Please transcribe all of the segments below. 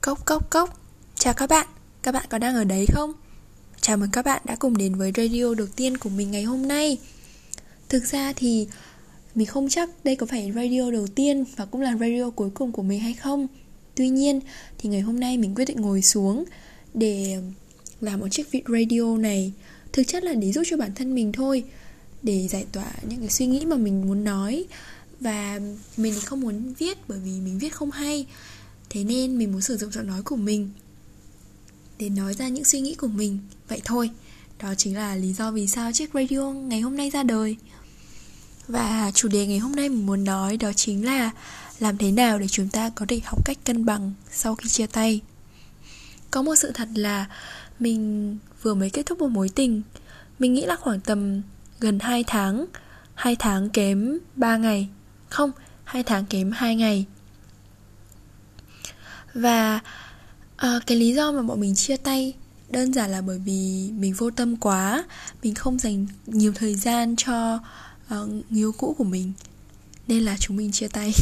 Cốc cốc cốc. Chào các bạn có đang ở đấy không? Chào mừng các bạn đã cùng đến với radio đầu tiên của mình ngày hôm nay. Thực ra thì mình không chắc đây có phải radio đầu tiên và cũng là radio cuối cùng của mình hay không. Tuy nhiên thì ngày hôm nay mình quyết định ngồi xuống để làm một chiếc vịt radio này. Thực chất là để giúp cho bản thân mình thôi, để giải tỏa những cái suy nghĩ mà mình muốn nói. Và mình thì không muốn viết bởi vì mình viết không hay. Thế nên mình muốn sử dụng giọng nói của mình để nói ra những suy nghĩ của mình. Vậy thôi, đó chính là lý do vì sao chiếc radio ngày hôm nay ra đời. Và chủ đề ngày hôm nay mình muốn nói đó chính là làm thế nào để chúng ta có thể học cách cân bằng sau khi chia tay. Có một sự thật là mình vừa mới kết thúc một mối tình. Mình nghĩ là khoảng tầm gần 2 tháng, 2 tháng kém 3 ngày. Không, 2 tháng kém 2 ngày. Và cái lý do mà bọn mình chia tay đơn giản là bởi vì mình vô tâm quá. Mình không dành nhiều thời gian cho người yêu cũ của mình, nên là chúng mình chia tay.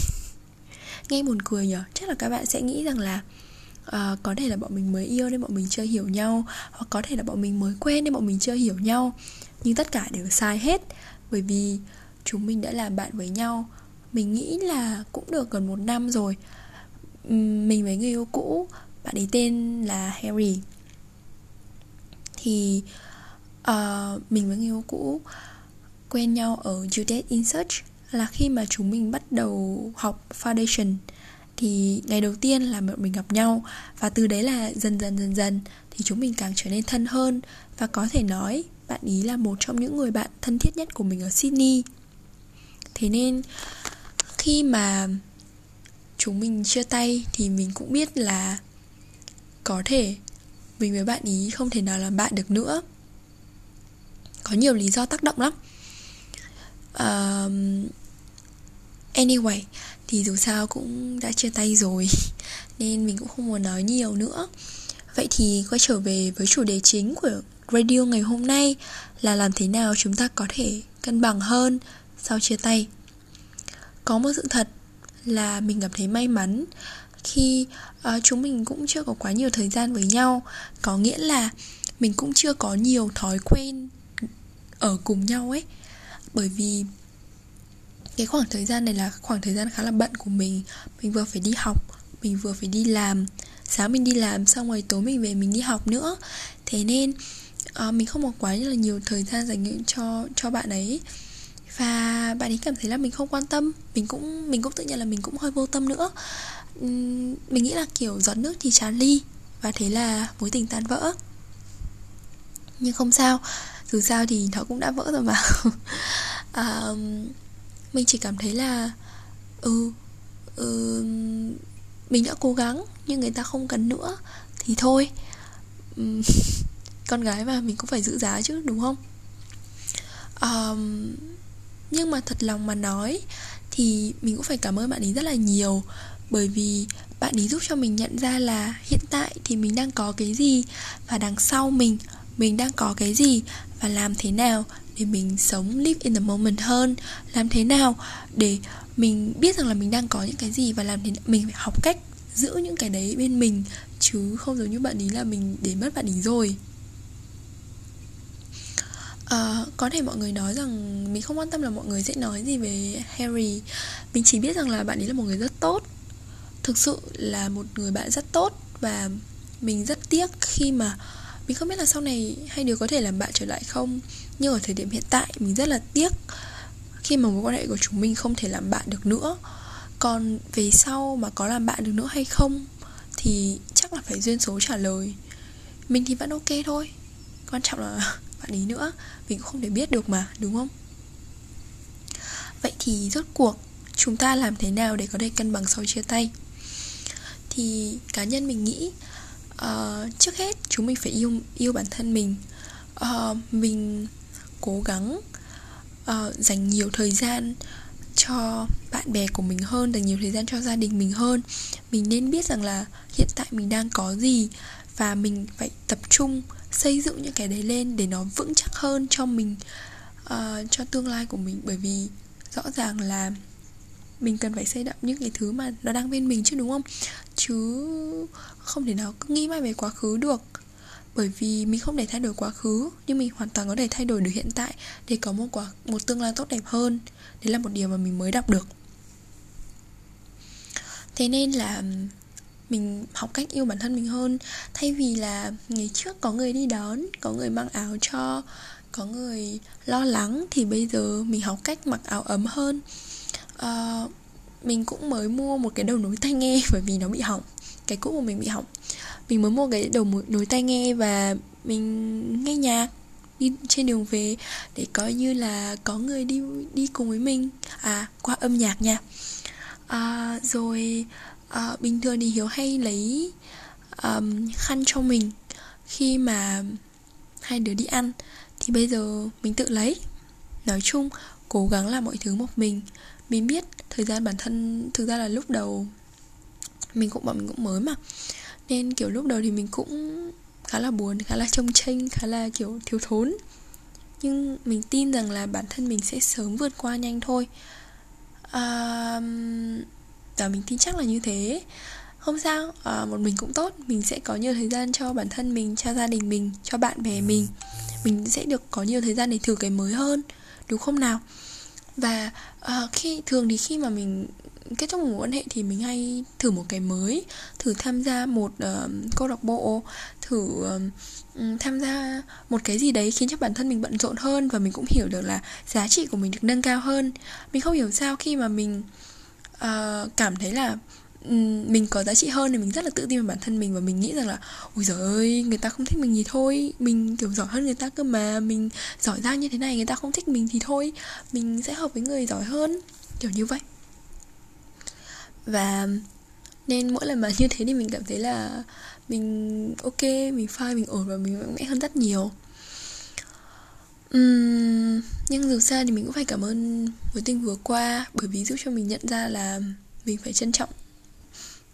Nghe buồn cười nhở. Chắc là các bạn sẽ nghĩ rằng là có thể là bọn mình mới yêu nên bọn mình chưa hiểu nhau, hoặc có thể là bọn mình mới quen nên bọn mình chưa hiểu nhau. Nhưng tất cả đều sai hết, bởi vì chúng mình đã làm bạn với nhau. Mình nghĩ là cũng được gần 1 năm rồi. Mình với người yêu cũ, bạn ấy tên là Harry. Thì mình với người yêu cũ quen nhau ở United In Search. Là khi mà chúng mình bắt đầu học foundation, thì ngày đầu tiên là bọn mình gặp nhau. Và từ đấy là dần dần thì chúng mình càng trở nên thân hơn. Và có thể nói bạn ý là một trong những người bạn thân thiết nhất của mình ở Sydney. Thế nên khi mà chúng mình chia tay thì mình cũng biết là có thể mình với bạn ý không thể nào làm bạn được nữa. Có nhiều lý do tác động lắm. Anyway, thì dù sao cũng đã chia tay rồi nên mình cũng không muốn nói nhiều nữa. Vậy thì quay trở về với chủ đề chính của radio ngày hôm nay là làm thế nào chúng ta có thể cân bằng hơn sau chia tay. Có một sự thật là mình cảm thấy may mắn khi chúng mình cũng chưa có quá nhiều thời gian với nhau. Có nghĩa là mình cũng chưa có nhiều thói quen ở cùng nhau ấy. Bởi vì cái khoảng thời gian này là khoảng thời gian khá là bận của mình. Mình vừa phải đi học, mình vừa phải đi làm. Sáng mình đi làm xong rồi tối mình về mình đi học nữa. Thế nên mình không có quá là nhiều thời gian dành cho bạn ấy. Và bạn ấy cảm thấy là mình không quan tâm. Mình cũng tự nhận là mình cũng hơi vô tâm nữa. Mình nghĩ là kiểu giọt nước thì tràn ly. Và thế là mối tình tan vỡ. Nhưng không sao, dù sao thì nó cũng đã vỡ rồi mà. Mình chỉ cảm thấy là mình đã cố gắng nhưng người ta không cần nữa thì thôi. Con gái mà, mình cũng phải giữ giá chứ, đúng không? Nhưng mà thật lòng mà nói thì mình cũng phải cảm ơn bạn ấy rất là nhiều. Bởi vì bạn ấy giúp cho mình nhận ra là hiện tại thì mình đang có cái gì, và đằng sau mình đang có cái gì, và làm thế nào để mình sống live in the moment hơn. Làm thế nào để mình biết rằng là mình đang có những cái gì, và làm thế mình phải học cách giữ những cái đấy bên mình, chứ không giống như bạn ý là mình để mất bạn ý rồi. Có thể mọi người nói rằng mình không quan tâm là mọi người sẽ nói gì về Harry. Mình chỉ biết rằng là bạn ý là một người rất tốt. Thực sự là một người bạn rất tốt. Và mình rất tiếc khi mà mình không biết là sau này hai đứa có thể làm bạn trở lại không. Nhưng ở thời điểm hiện tại mình rất là tiếc khi mà mối quan hệ của chúng mình không thể làm bạn được nữa. Còn về sau mà có làm bạn được nữa hay không thì chắc là phải duyên số trả lời. Mình thì vẫn ok thôi. Quan trọng là bạn ý nữa. Mình cũng không thể biết được mà, đúng không? Vậy thì rốt cuộc chúng ta làm thế nào để có thể cân bằng sau chia tay? Thì cá nhân mình nghĩ trước hết chúng mình phải yêu bản thân mình. Mình cố gắng dành nhiều thời gian cho bạn bè của mình hơn, dành nhiều thời gian cho gia đình mình hơn. Mình nên biết rằng là hiện tại mình đang có gì, và mình phải tập trung xây dựng những cái đấy lên để nó vững chắc hơn cho mình, cho tương lai của mình. Bởi vì rõ ràng là mình cần phải xây đậm những cái thứ mà nó đang bên mình chứ, đúng không? Chứ không thể nào cứ nghĩ mãi về quá khứ được. Bởi vì mình không thể thay đổi quá khứ, nhưng mình hoàn toàn có thể thay đổi được hiện tại để có một tương lai tốt đẹp hơn. Đấy là một điều mà mình mới đọc được. Thế nên là mình học cách yêu bản thân mình hơn. Thay vì là ngày trước có người đi đón, có người mang áo cho, có người lo lắng, thì bây giờ mình học cách mặc áo ấm hơn. Mình cũng mới mua một cái đầu nối tai nghe, bởi vì nó bị hỏng, cái cũ của mình bị hỏng. Mình mới mua cái đầu nối tai nghe và mình nghe nhạc đi trên đường về, để coi như là có người đi cùng với mình, qua âm nhạc nha. Bình thường thì Hiếu hay lấy khăn cho mình khi mà hai đứa đi ăn, thì bây giờ mình tự lấy. Nói chung cố gắng làm mọi thứ một mình. Mình biết thời gian bản thân, thực ra là lúc đầu bọn mình cũng mới mà, nên kiểu lúc đầu thì mình cũng khá là buồn, khá là trông chênh, khá là kiểu thiếu thốn. Nhưng mình tin rằng là bản thân mình sẽ sớm vượt qua nhanh thôi. Và mình tin chắc là như thế. Không sao, một mình cũng tốt. Mình sẽ có nhiều thời gian cho bản thân mình, cho gia đình mình, cho bạn bè mình. Mình sẽ được có nhiều thời gian để thử cái mới hơn, đúng không nào? Và khi mà mình kết thúc một mối quan hệ thì mình hay thử một cái mới, thử tham gia một câu lạc bộ, thử tham gia một cái gì đấy khiến cho bản thân mình bận rộn hơn. Và mình cũng hiểu được là giá trị của mình được nâng cao hơn. Mình không hiểu sao khi mà mình cảm thấy là mình có giá trị hơn thì mình rất là tự tin về bản thân mình. Và mình nghĩ rằng là ôi giời ơi, người ta không thích mình thì thôi, mình kiểu giỏi hơn người ta cơ mà, mình giỏi giang như thế này, người ta không thích mình thì thôi, mình sẽ hợp với người giỏi hơn, kiểu như vậy. Và nên mỗi lần mà như thế thì mình cảm thấy là mình ok, mình fine, mình ổn và mình mạnh mẽ hơn rất nhiều. Nhưng dù sao thì mình cũng phải cảm ơn mối tình vừa qua, bởi vì giúp cho mình nhận ra là mình phải trân trọng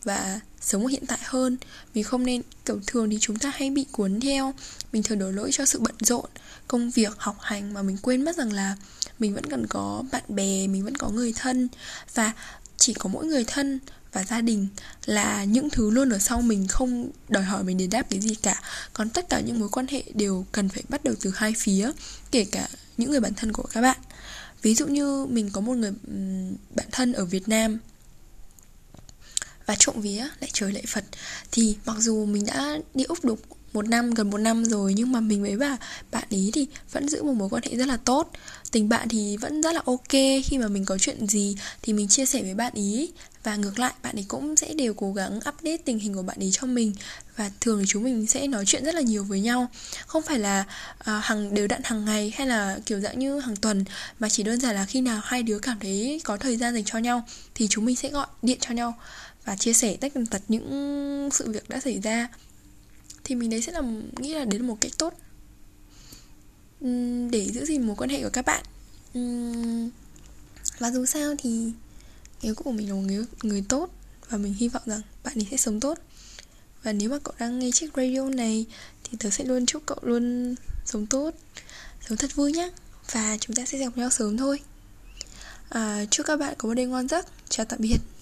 và sống ở hiện tại hơn. Mình không nên kiểu, thường thì chúng ta hay bị cuốn theo, mình thường đổ lỗi cho sự bận rộn công việc, học hành, mà mình quên mất rằng là mình vẫn cần có bạn bè, mình vẫn có người thân. Và chỉ có mỗi người thân và gia đình là những thứ luôn ở sau mình, không đòi hỏi mình để đáp cái gì cả. Còn tất cả những mối quan hệ đều cần phải bắt đầu từ hai phía, kể cả những người bạn thân của các bạn. Ví dụ như mình có một người bạn thân ở Việt Nam, và trộm vía lại trời lại Phật thì mặc dù mình đã đi Úc được gần một năm rồi, nhưng mà mình với bạn ý thì vẫn giữ một mối quan hệ rất là tốt. Tình bạn thì vẫn rất là ok, khi mà mình có chuyện gì thì mình chia sẻ với bạn ý, và ngược lại bạn ấy cũng sẽ đều cố gắng update tình hình của bạn ấy cho mình. Và thường thì chúng mình sẽ nói chuyện rất là nhiều với nhau, không phải là đều đặn hàng ngày hay là kiểu dạng như hàng tuần, mà chỉ đơn giản là khi nào hai đứa cảm thấy có thời gian dành cho nhau thì chúng mình sẽ gọi điện cho nhau và chia sẻ tất tần tật những sự việc đã xảy ra. Thì mình đấy sẽ nghĩ là đấy là một cách tốt để giữ gìn mối quan hệ của các bạn. Và dù sao thì người cũ của mình là một người tốt, và mình hy vọng rằng bạn ấy sẽ sống tốt. Và nếu mà cậu đang nghe chiếc radio này thì tớ sẽ luôn chúc cậu luôn sống tốt, sống thật vui nhé. Và chúng ta sẽ gặp nhau sớm thôi. Chúc các bạn có một đêm ngon giấc. Chào tạm biệt.